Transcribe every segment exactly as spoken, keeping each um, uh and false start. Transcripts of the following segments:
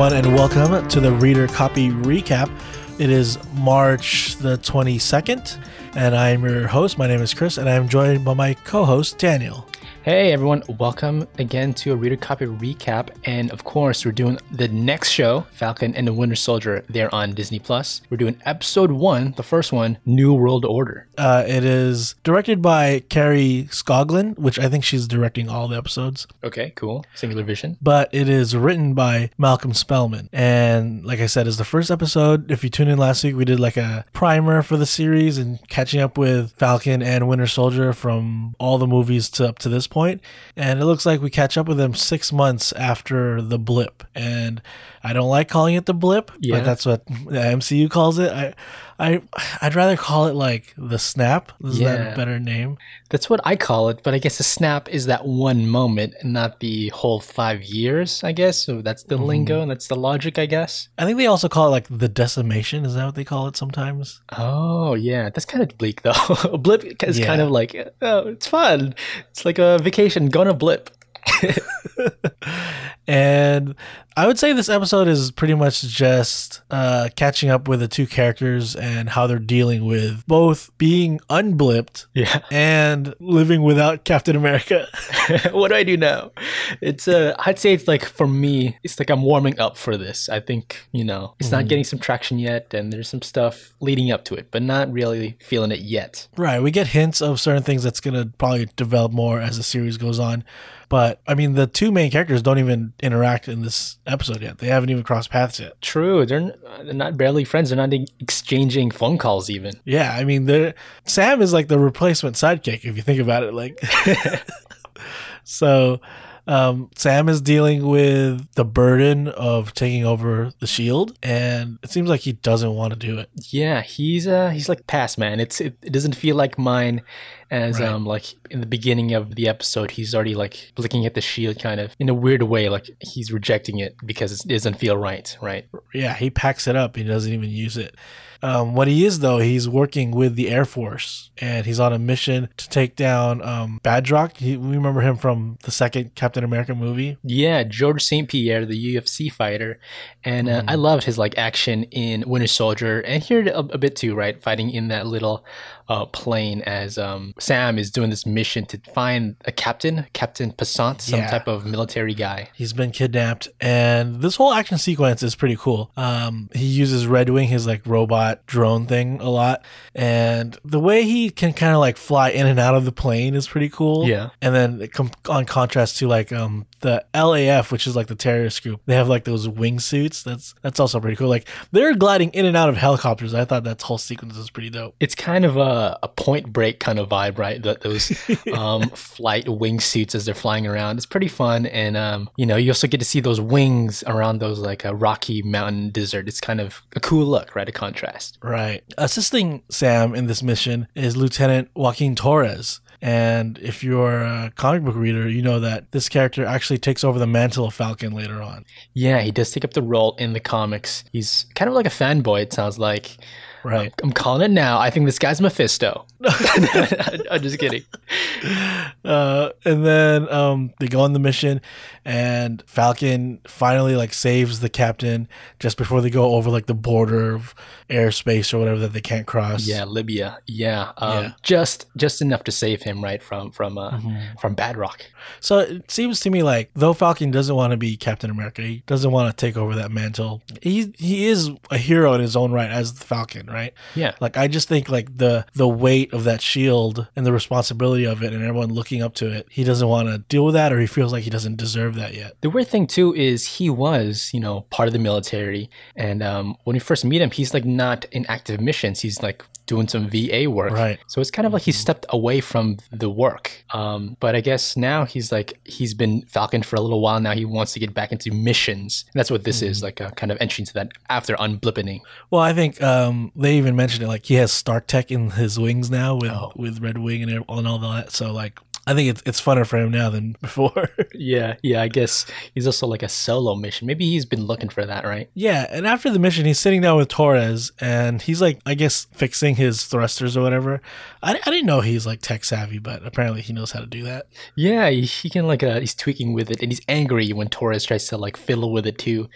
everyone, and welcome to the Reader Copy Recap. It is March the twenty-second, and I'm your host. My name is Chris, and I'm joined by my co-host, Daniel. Hey, everyone. Welcome again to a Reader Copy Recap. And of course, we're doing the next show, Falcon and the Winter Soldier. They're on Disney plus. We're doing episode one, the first one, New World Order. Uh, it is directed by Carrie Scoglin, which I think she's directing all the episodes. Okay, cool. Singular Vision. But it is written by Malcolm Spellman. And like I said, it's the first episode. If you tuned in last week, we did like a primer for the series and catching up with Falcon and Winter Soldier from all the movies to up to this point, and it looks like we catch up with them six months after the blip. And I don't like calling it the blip, yeah. But that's what the M C U calls it. I, I, I'd rather call it like the snap. Is yeah. that a better name? That's what I call it, but I guess the snap is that one moment and not the whole five years, I guess. So that's the mm. lingo and that's the logic, I guess. I think they also call it like the decimation. Is that what they call it sometimes? Oh, yeah. That's kind of bleak, though. A blip is yeah. kind of like, oh, it's fun. It's like a vacation going to blip. And I would say this episode is pretty much just uh, catching up with the two characters and how they're dealing with both being unblipped yeah. and living without Captain America. What do I do now? It's uh, I'd say it's like, for me, it's like I'm warming up for this. I think, you know, it's mm. not getting some traction yet, and there's some stuff leading up to it, but not really feeling it yet. Right. We get hints of certain things that's going to probably develop more as the series goes on. But, I mean, the two main characters don't even interact in this episode yet. They haven't even crossed paths yet. True. They're, they're not barely friends. They're not exchanging phone calls even. Yeah. I mean, they're, Sam is like the replacement sidekick, if you think about it. Like, so... Um, Sam is dealing with the burden of taking over the shield, and it seems like he doesn't want to do it. Yeah, he's uh, he's like, pass, man. It's it, it doesn't feel like mine, as right. um like in the beginning of the episode, he's already like looking at the shield kind of in a weird way, like he's rejecting it because it doesn't feel right, right? Yeah, he packs it up. He doesn't even use it. Um, what he is, though, he's working with the Air Force, and he's on a mission to take down um, Batroc. He, we remember him from the second Captain America movie. Yeah, George Saint Pierre, the U F C fighter. And uh, mm. I loved his like action in Winter Soldier, and here a, a bit too, right? Fighting in that little uh, plane as um, Sam is doing this mission to find a captain, Captain Passant, some yeah. type of military guy. He's been kidnapped, and this whole action sequence is pretty cool. Um, he uses Redwing, his like robot drone thing, a lot, and the way he can kind of like fly in and out of the plane is pretty cool. Yeah. And then it com- on contrast to like um the L A F, which is like the terrorist group, they have like those wingsuits. That's that's also pretty cool. Like they're gliding in and out of helicopters. I thought that whole sequence was pretty dope. It's kind of a, a Point Break kind of vibe, right? That those um flight wingsuits as they're flying around. It's pretty fun, and um you know you also get to see those wings around those like a rocky mountain desert. It's kind of a cool look, right? A contrast. Right. Assisting Sam in this mission is Lieutenant Joaquin Torres. And if you're a comic book reader, you know that this character actually takes over the mantle of Falcon later on. Yeah, he does take up the role in the comics. He's kind of like a fanboy, it sounds like. Right. I'm calling it now. I think this guy's Mephisto. I'm just kidding. Uh, and then um, they go on the mission, and Falcon finally like saves the captain just before they go over like the border of airspace or whatever that they can't cross. Yeah, Libya. Yeah, um, yeah. just just enough to save him, right, from from uh, mm-hmm. from Batroc. So it seems to me like though Falcon doesn't want to be Captain America, he doesn't want to take over that mantle. He he is a hero in his own right as the Falcon, right? Yeah. Like I just think like the the weight of that shield and the responsibility of it and everyone looking up to it, he doesn't want to deal with that, or he feels like he doesn't deserve that yet. The weird thing too is he was, you know, part of the military, and um, when you first meet him, he's like not in active missions. He's like doing some V A work. Right. So it's kind of like he stepped away from the work. Um, but I guess now he's like, he's been Falcon for a little while now. He wants to get back into missions. And that's what this mm-hmm. is, like a kind of entry into that after unblippening. Well, I think um, they even mentioned it, like he has Stark Tech in his wings now with, oh. with Red Wing and all, and all that. So like, I think it's it's funner for him now than before. yeah, yeah. I guess he's also like a solo mission. Maybe he's been looking for that, right? Yeah. And after the mission, he's sitting down with Torres, and he's like, I guess, fixing his thrusters or whatever. I, I didn't know he's like tech savvy, but apparently he knows how to do that. Yeah, he, he can like uh, he's tweaking with it, and he's angry when Torres tries to like fiddle with it too.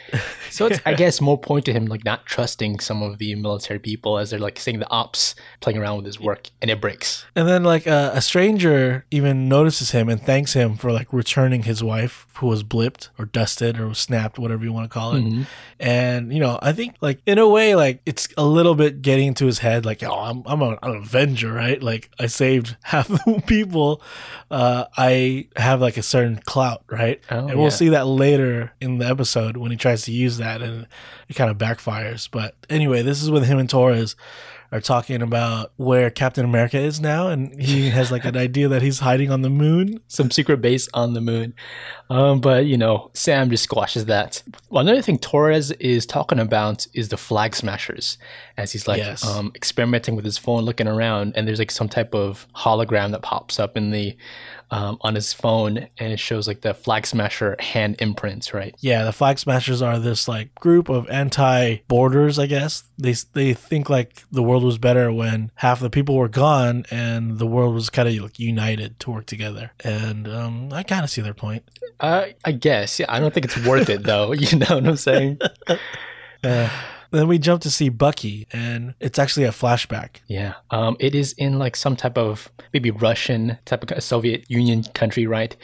So it's yeah. I guess more point to him like not trusting some of the military people as they're like seeing the ops playing around with his work, and it breaks. And then like uh, a stranger even notices him and thanks him for like returning his wife, who was blipped or dusted or snapped, whatever you want to call it. Mm-hmm. And you know, I think like in a way, like it's a little bit getting into his head, like, oh, I'm I'm an Avenger, right? Like I saved half the people. Uh, I have like a certain clout, right? Oh, and yeah. We'll see that later in the episode when he tries to use that and it kind of backfires. But anyway, this is when him and Torres are talking about where Captain America is now, and he has like an idea that he's hiding on the moon. Some secret base on the moon. Um, but, you know, Sam just squashes that. Another thing Torres is talking about is the Flag Smashers, as he's like yes. um, experimenting with his phone, looking around, and there's like some type of hologram that pops up in the um, on his phone, and it shows like the Flag Smasher hand imprints, right? Yeah, the Flag Smashers are this like group of anti-borders, I guess. They, they think like the world was better when half the people were gone and the world was kind of like united to work together. And um, I kind of see their point. Uh, I guess. Yeah, I don't think it's worth it though. You know what I'm saying? Uh, then we jump to see Bucky, and it's actually a flashback. Yeah. Um, it is in like some type of maybe Russian type of Soviet Union country, right?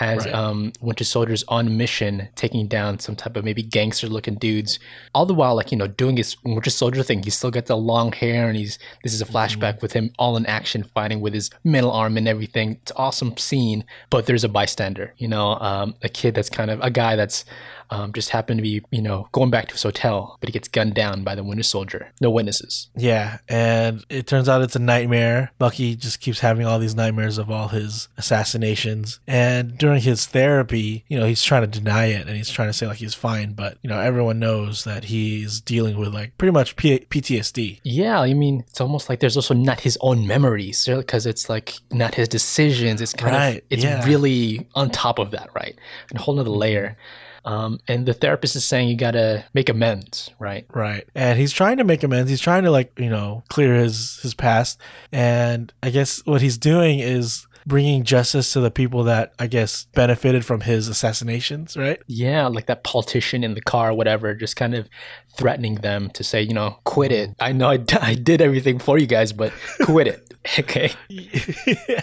As right. Um, Winter Soldier's on mission, taking down some type of maybe gangster looking dudes. All the while, like, you know, doing his Winter Soldier thing. He's still got the long hair, and he's this is a flashback mm-hmm. with him all in action, fighting with his metal arm and everything. It's an awesome scene, but there's a bystander, you know, um, a kid that's kind of a guy that's Um, just happened to be, you know, going back to his hotel, but he gets gunned down by the Winter Soldier. No witnesses. Yeah, and it turns out it's a nightmare. Bucky just keeps having all these nightmares of all his assassinations. And during his therapy, you know, he's trying to deny it, and he's trying to say like he's fine, but you know, everyone knows that he's dealing with like pretty much P- PTSD. Yeah, I mean, it's almost like there's also not his own memories, because it's like not his decisions. It's kind right. of it's yeah. really on top of that, right? A whole nother layer. Um, and the therapist is saying you gotta make amends, right? Right. And he's trying to make amends. He's trying to like, you know, clear his, his past. And I guess what he's doing is bringing justice to the people that, I guess, benefited from his assassinations, right? Yeah, like that politician in the car or whatever, just kind of threatening them to say, you know, quit it. I know I, d- I did everything for you guys, but quit it, okay? Yeah.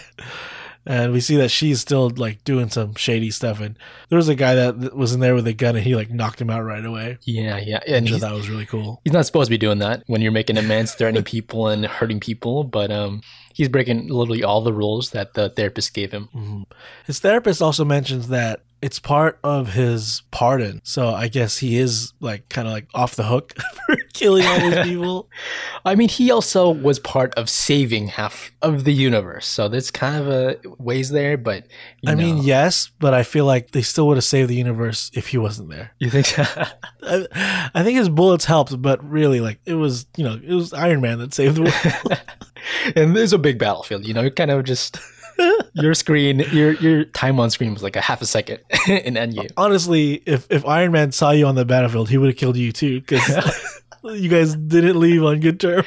And we see that she's still like doing some shady stuff, and there was a guy that was in there with a gun, and he like knocked him out right away. Yeah, yeah, and so that was really cool. He's not supposed to be doing that when you're making amends, threatening people, and hurting people, but um, he's breaking literally all the rules that the therapist gave him. Mm-hmm. His therapist also mentions that it's part of his pardon, so I guess he is like kind of like off the hook for killing all these people. I mean, he also was part of saving half of the universe, so that's kind of a ways there. But you I know. mean, yes, but I feel like they still would have saved the universe if he wasn't there. You think? So? I, I think his bullets helped, but really, like it was, you know, it was Iron Man that saved the world. And there's a big battlefield, you know, kind of just. Your screen, your your time on screen was like a half a second in Endgame. Honestly, if, if Iron Man saw you on the battlefield, he would have killed you too, because you guys didn't leave on good terms.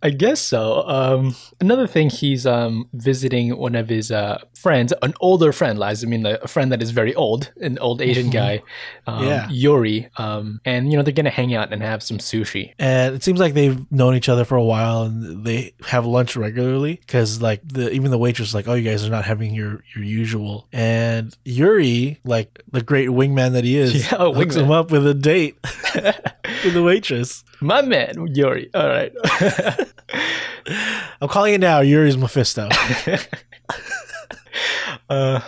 I guess so. Um, another thing, he's um, visiting one of his uh, friends, an older friend, I mean, a friend that is very old, an old Asian guy, um, yeah. Yuri. Um, and, you know, they're going to hang out and have some sushi. And it seems like they've known each other for a while, and they have lunch regularly, because, like, the, even the waitress is like, oh, you guys are not having your, your usual. And Yuri, like the great wingman that he is, yeah, hooks him up with a date with the waitress. My man, Yuri. All right. I'm calling it now. Yuri's Mephisto. uh,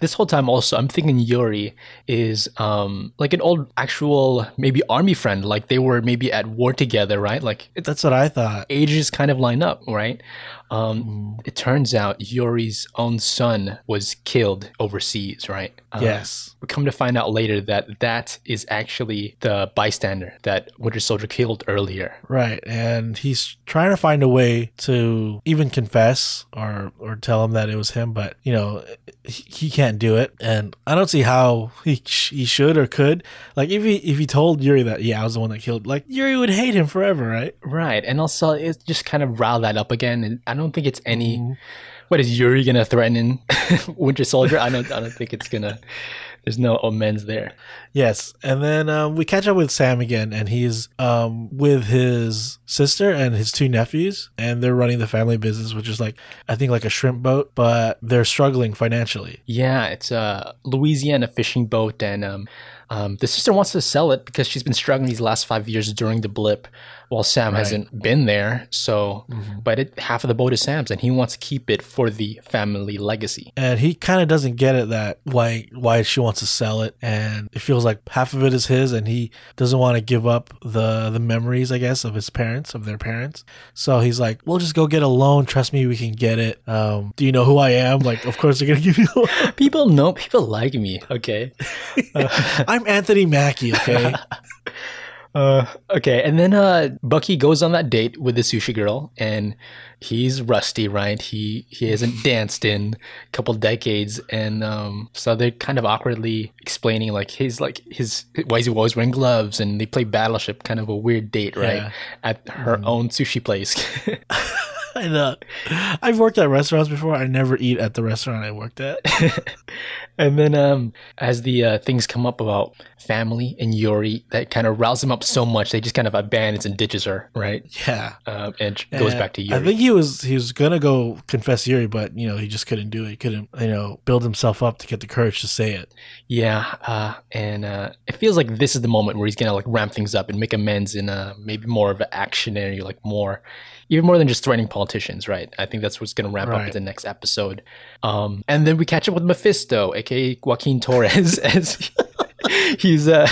this whole time also, I'm thinking Yuri is um, like an old actual maybe army friend. Like they were maybe at war together, right? Like it's, that's what I thought. Ages kind of line up, right? Um, it turns out Yuri's own son was killed overseas, right? Um, yes. We come to find out later that that is actually the bystander that Winter Soldier killed earlier. Right. And he's trying to find a way to even confess or, or tell him that it was him, but, you know, he, he can't do it. And I don't see how he he should or could. Like, if he, if he told Yuri that, yeah, I was the one that killed, like, Yuri would hate him forever, right? Right. And also, it just kind of riled that up again. And I don't I don't think it's any. Mm-hmm. What is Yuri gonna threaten Winter Soldier? I don't. I don't think it's gonna. There's no amends there. Yes, and then um, we catch up with Sam again, and he's um, with his sister and his two nephews, and they're running the family business, which is like I think like a shrimp boat, but they're struggling financially. Yeah, it's a Louisiana fishing boat, and um, um, the sister wants to sell it because she's been struggling these last five years during the blip. Well, Sam right. hasn't been there, so mm-hmm. but it, half of the boat is Sam's, and he wants to keep it for the family legacy. And he kind of doesn't get it that why why she wants to sell it, and it feels like half of it is his, and he doesn't want to give up the the memories, I guess, of his parents, of their parents. So he's like, "We'll just go get a loan. Trust me, we can get it. Um, do you know who I am? Like, of course they're gonna give you a loan." People know. People like me. Okay, uh, I'm Anthony Mackie. Okay. Uh, okay, and then uh, Bucky goes on that date with the sushi girl, and he's rusty, right? He he hasn't danced in a couple decades, and um, so they're kind of awkwardly explaining like his like his why is he always wearing gloves, and they play Battleship, kind of a weird date, right? Yeah. At her mm. own sushi place. And, uh, I've worked at restaurants before. I never eat at the restaurant I worked at. And then um, as the uh, things come up about family and Yuri, that kind of rouses him up so much, they just kind of abandons and ditches her, right? Yeah. Um, and, and goes back to Yuri. I think he was he was going to go confess Yuri, but, you know, he just couldn't do it. He couldn't, you know, build himself up to get the courage to say it. Yeah. Uh, and uh, it feels like this is the moment where he's going to, like, ramp things up and make amends in uh, maybe more of an actionary, like, more... even more than just threatening politicians, right? I think that's what's going to wrap right. up the next episode. Um, and then we catch up with Mephisto, aka Joaquin Torres, as he, he's uh,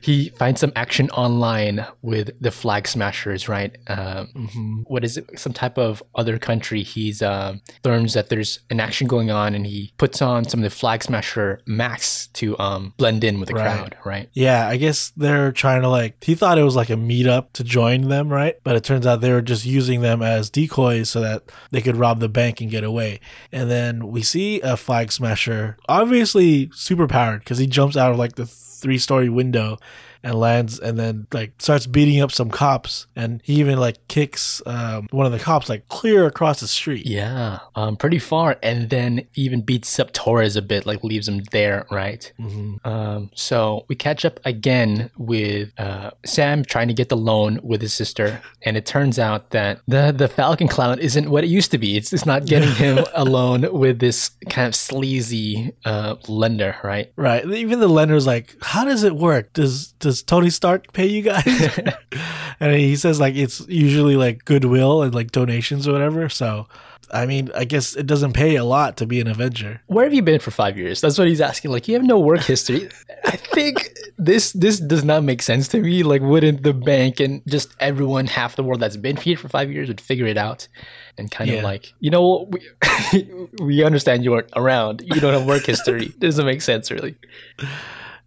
he finds some action online with the Flag Smashers, right? Um, mm-hmm. What is it? Some type of other country. He's uh, learns that there's an action going on, and he puts on some of the Flag Smasher masks to um, blend in with the right. crowd, right? Yeah, I guess they're trying to like. He thought it was like a meetup to join them, right? But it turns out they were just using them as decoys so that they could rob the bank and get away. And then we see a Flag Smasher, obviously superpowered, because he jumps out of like the three-story window and lands, and then like starts beating up some cops, and he even like kicks um, one of the cops like clear across the street. Yeah, um, pretty far, and then even beats up Torres a bit, like leaves him there, right? Mm-hmm. Um, so we catch up again with uh, Sam trying to get the loan with his sister, and it turns out that the the Falcon clown isn't what it used to be. It's it's not getting him a loan with this kind of sleazy uh, lender, right? Right. Even the lender's like, how does it work? Does does Does Tony Stark pay you guys? And he says like it's usually like goodwill and like donations or whatever. So I mean, I guess it doesn't pay a lot to be an Avenger. Where have you been for five years? That's what he's asking. Like, you have no work history. I think this this does not make sense to me. Like, wouldn't the bank and just everyone, half the world that's been here for five years would figure it out and kind yeah. of like, you know, we, we understand you weren't around. You don't have work history. It doesn't make sense, really.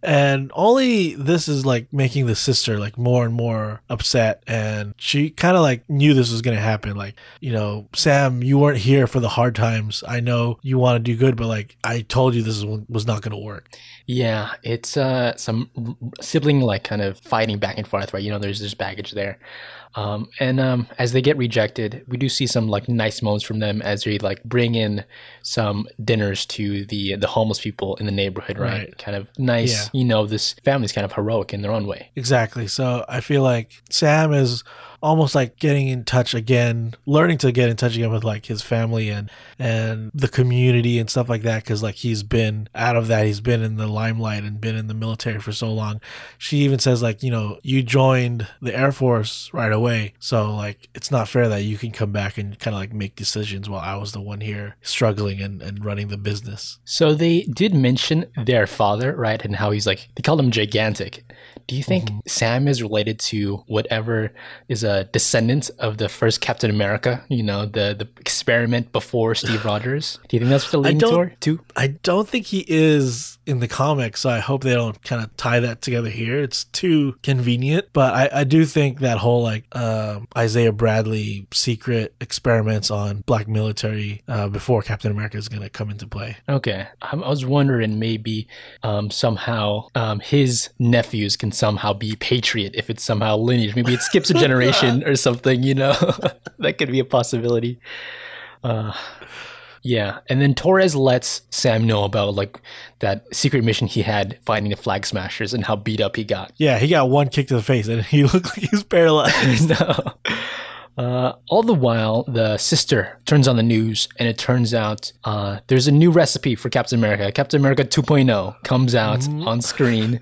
And only this is like making the sister like more and more upset, and she kind of like knew this was going to happen. Like, you know, Sam, you weren't here for the hard times. I know you want to do good, but like I told you this was not going to work. Yeah, it's uh, some sibling like kind of fighting back and forth, right? You know, there's this baggage there. Um, and um, as they get rejected, we do see some like nice moments from them as they like bring in some dinners to the the homeless people in the neighborhood, right? right. Kind of nice, yeah. You know, this family's kind of heroic in their own way. Exactly. So I feel like Sam is almost like getting in touch again, learning to get in touch again with like his family and and the community and stuff like that, because like he's been out of that, he's been in the limelight and been in the military for so long. She even says like, you know, you joined the Air Force right away. away. So like, it's not fair that you can come back and kind of like make decisions while I was the one here struggling and, and running the business. So they did mention their father, right? And how he's like, they called him gigantic. Do you think mm-hmm. Sam is related to whatever is a descendant of the first Captain America, you know, the, the experiment before Steve Rogers? Do you think that's what they're leaning toward too? I don't think he is in the comics, so I hope they don't kind of tie that together here. It's too convenient. But I, I do think that whole like um, Isaiah Bradley secret experiments on black military uh, before Captain America is going to come into play. Okay. I was wondering maybe um, somehow um, his nephews can somehow be patriot if it's somehow lineage. Maybe it skips a generation or something, you know. That could be a possibility. Uh Yeah, and then Torres lets Sam know about like that secret mission he had fighting the Flag Smashers and how beat up he got. Yeah, he got one kick to the face and he looked like he was paralyzed. No. Uh, all the while, the sister turns on the news, and it turns out uh, there's a new recipe for Captain America. Captain America two point oh comes out mm. on screen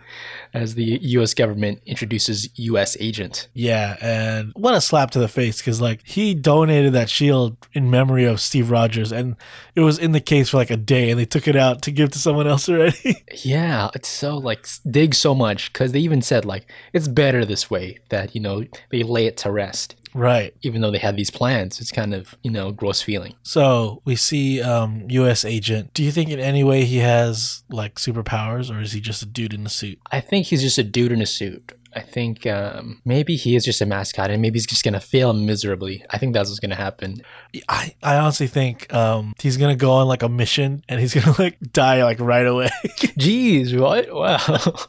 as the U S government introduces U S Agent. Yeah, and what a slap to the face, because like he donated that shield in memory of Steve Rogers, and it was in the case for like a day, and they took it out to give to someone else already. Yeah, it's so like dig so much, because they even said like it's better this way that, you know, they lay it to rest. Right. Even though they had these plans, it's kind of, you know, gross feeling. So we see um, U S Agent. Do you think in any way he has like superpowers, or is he just a dude in a suit? I think he's just a dude in a suit. I think um, maybe he is just a mascot, and maybe he's just going to fail miserably. I think that's what's going to happen. I, I honestly think um, he's going to go on like a mission, and he's going to like die like right away. Jeez, what? Wow.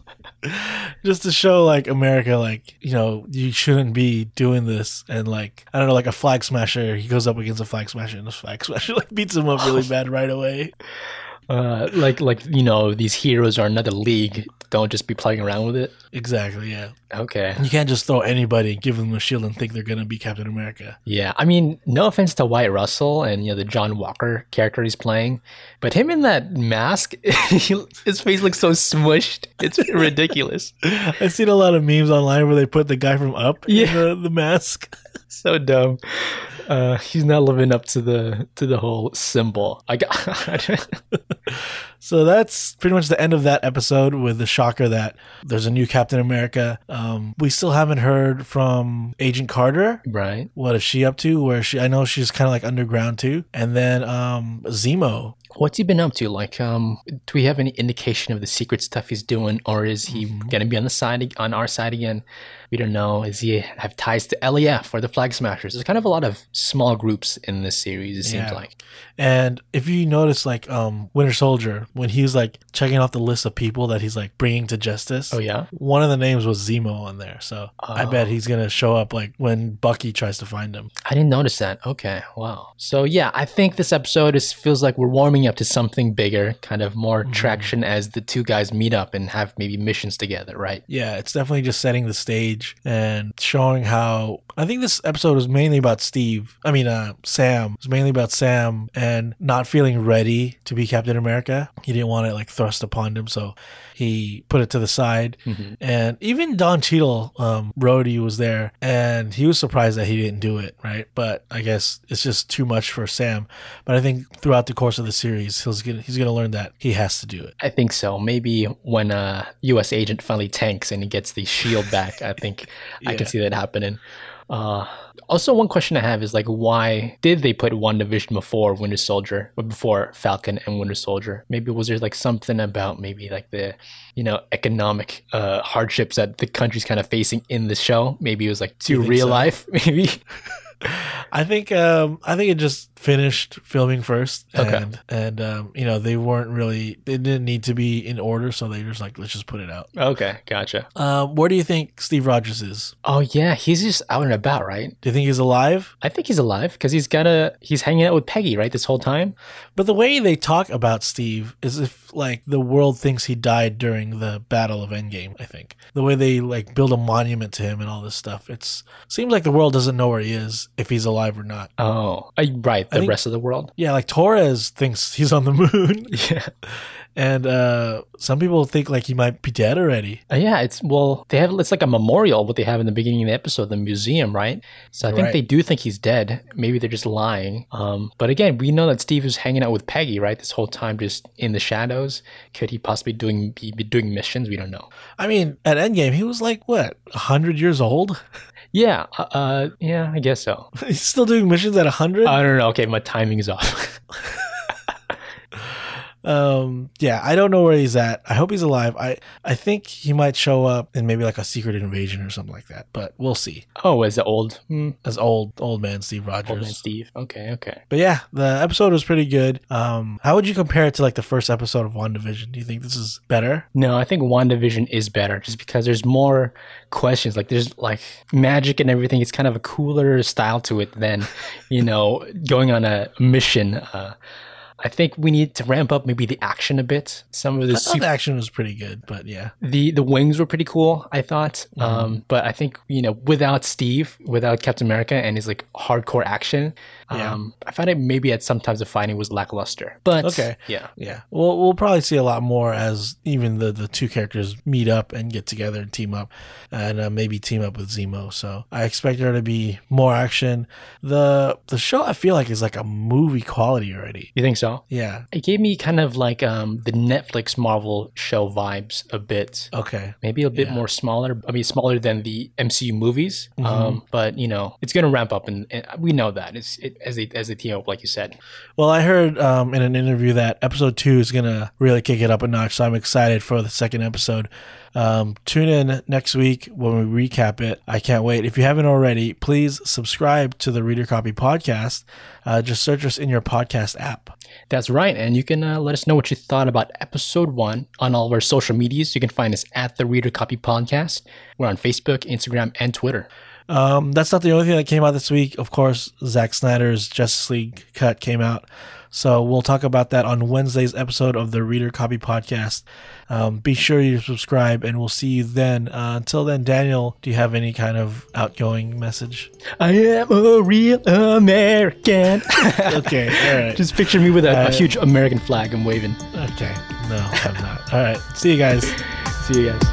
Just to show like America, like, you know, you shouldn't be doing this. And like, I don't know, like a Flag Smasher, he goes up against a Flag Smasher, and the Flag Smasher like beats him up really bad right away. Uh, like, like you know, these heroes are another league. Don't just be playing around with it. Exactly, yeah. Okay. You can't just throw anybody, give them a shield, and think they're going to be Captain America. Yeah, I mean, no offense to Wyatt Russell and, you know, the John Walker character he's playing, but him in that mask, his face looks so smushed. It's ridiculous. I've seen a lot of memes online where they put the guy from Up yeah. in the, the mask. So dumb. Uh, he's not living up to the to the whole symbol. I got. So that's pretty much the end of that episode, with the shocker that there's a new Captain America. Um, we still haven't heard from Agent Carter. Right. What is she up to? Where she? I know she's kind of like underground too. And then um, Zemo. What's he been up to? Like, um, do we have any indication of the secret stuff he's doing, or is he mm-hmm. gonna be on the side on our side again? We don't know. Is he have ties to L A F or the Flag Smashers? There's kind of a lot of small groups in this series, it seems yeah. like. And if you notice, like um, Winter Soldier, when he was like checking off the list of people that he's like bringing to justice. Oh yeah. One of the names was Zemo on there, so oh. I bet he's gonna show up like when Bucky tries to find him. I didn't notice that. Okay, wow. So yeah, I think this episode is feels like we're warming up to something bigger, kind of more mm-hmm. traction as the two guys meet up and have maybe missions together, right? Yeah, it's definitely just setting the stage and showing how. I think this episode was mainly about Steve. I mean, uh, Sam. It's mainly about Sam and not feeling ready to be Captain America. He didn't want it like thrust upon him, so he put it to the side. Mm-hmm. And even Don Cheadle, um, Rhodey was there, and he was surprised that he didn't do it, right? But I guess it's just too much for Sam. But I think throughout the course of the series, he's gonna he's gonna learn that he has to do it. I think so. Maybe when uh, U S Agent finally tanks and he gets the shield back, I think yeah. I can see that happening. Uh, also, one question I have is like, why did they put WandaVision before Winter Soldier, or before Falcon and Winter Soldier? Maybe was there like something about maybe like the, you know, economic uh, hardships that the country's kind of facing in the show? Maybe it was like too real so? life, maybe. I think um, I think it just finished filming first, and okay. and um, you know, they weren't really they didn't need to be in order, so they just like, let's just put it out. Okay, gotcha. Uh, where do you think Steve Rogers is? Oh yeah, he's just out and about, right? Do you think he's alive? I think he's alive because he's got a he's hanging out with Peggy right this whole time. But the way they talk about Steve is if like the world thinks he died during the Battle of Endgame. I think the way they like build a monument to him and all this stuff, it's seems like the world doesn't know where he is, if he's alive or not. Oh, right. The think, rest of the world. Yeah, like Torres thinks he's on the moon. Yeah. and uh, some people think like he might be dead already. Uh, yeah, it's well, they have it's like a memorial what they have in the beginning of the episode, the museum, right? So I think right. they do think he's dead. Maybe they're just lying. Um, but again, we know that Steve is hanging out with Peggy, right? This whole time, just in the shadows. Could he possibly doing be doing missions? We don't know. I mean, at Endgame, he was like what, a hundred years old? Yeah, uh, yeah, I guess so. He's still doing missions at one hundred? I don't know. Okay, my timing is off. um, yeah, I don't know where he's at. I hope he's alive. I, I think he might show up in maybe like a Secret Invasion or something like that, but we'll see. Oh, as the old? Hmm. As old old man Steve Rogers. Old man Steve. Okay, okay. But yeah, the episode was pretty good. Um, how would you compare it to like the first episode of WandaVision? Do you think this is better? No, I think WandaVision is better just because there's more questions, like there's like magic and everything. It's kind of a cooler style to it than, you know, going on a mission. uh I think we need to ramp up maybe the action a bit. Some of the, I thought super- the action was pretty good, but yeah. The the wings were pretty cool, I thought. Mm-hmm. Um, but I think, you know, without Steve, without Captain America and his like hardcore action, yeah. um, I found it maybe at sometimes the fighting was lackluster. But okay. yeah. yeah. We'll, we'll probably see a lot more as even the, the two characters meet up and get together and team up and uh, maybe team up with Zemo. So I expect there to be more action. The, the show, I feel like, is like a movie quality already. You think so? Yeah. It gave me kind of like um, the Netflix Marvel show vibes a bit. Okay. Maybe a bit yeah. more smaller. I mean, smaller than the M C U movies. Mm-hmm. Um, but, you know, it's going to ramp up. And, and we know that. It's it, as a as a T O, like you said. Well, I heard um, in an interview that episode two is going to really kick it up a notch. So I'm excited for the second episode. Um, tune in next week when we recap it. I can't wait. If you haven't already, please subscribe to the Reader Copy podcast. Uh, just search us in your podcast app. That's right. And you can uh, let us know what you thought about episode one on all of our social medias. You can find us at the Reader Copy podcast. We're on Facebook, Instagram, and Twitter. Um, that's not the only thing that came out this week. Of course, Zack Snyder's Justice League cut came out. So we'll talk about that on Wednesday's episode of the Reader Copy podcast. Um, be sure you subscribe and we'll see you then. Uh, until then, Daniel, do you have any kind of outgoing message? I am a real American. Okay, all right. Just picture me with a, uh, a huge American flag. I'm waving. Okay, no, I'm not. All right, see you guys. See you guys.